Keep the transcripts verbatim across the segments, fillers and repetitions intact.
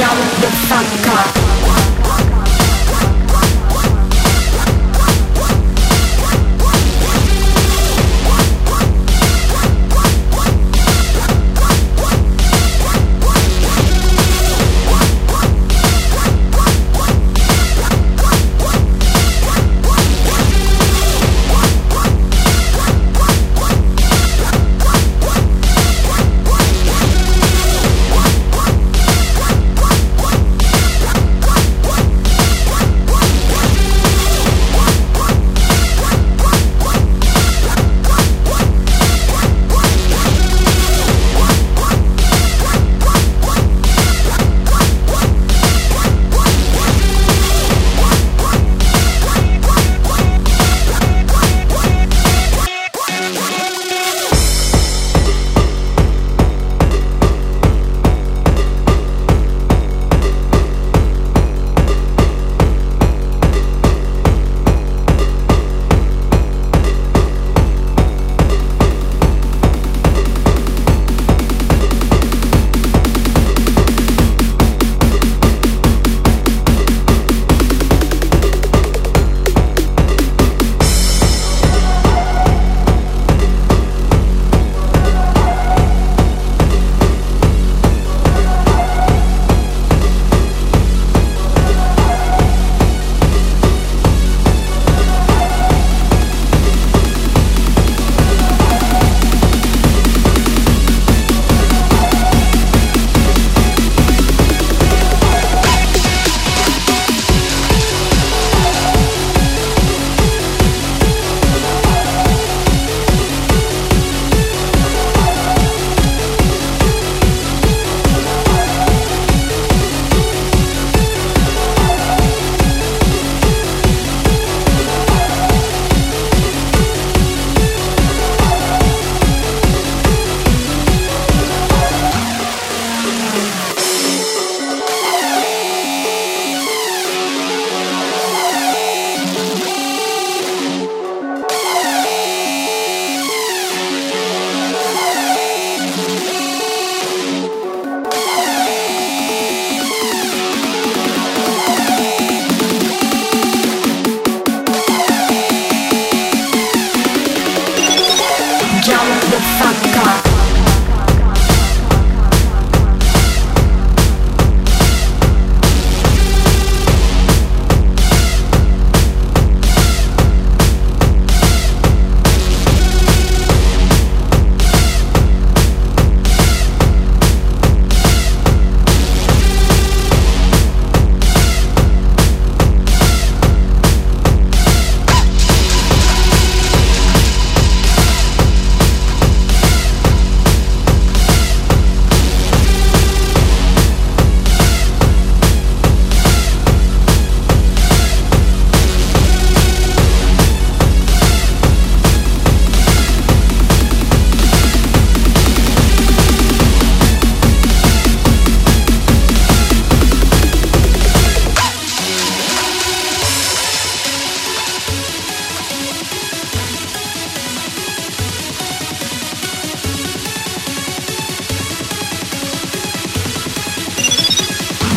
jump the fuck up.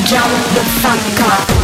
Jump the fuck up.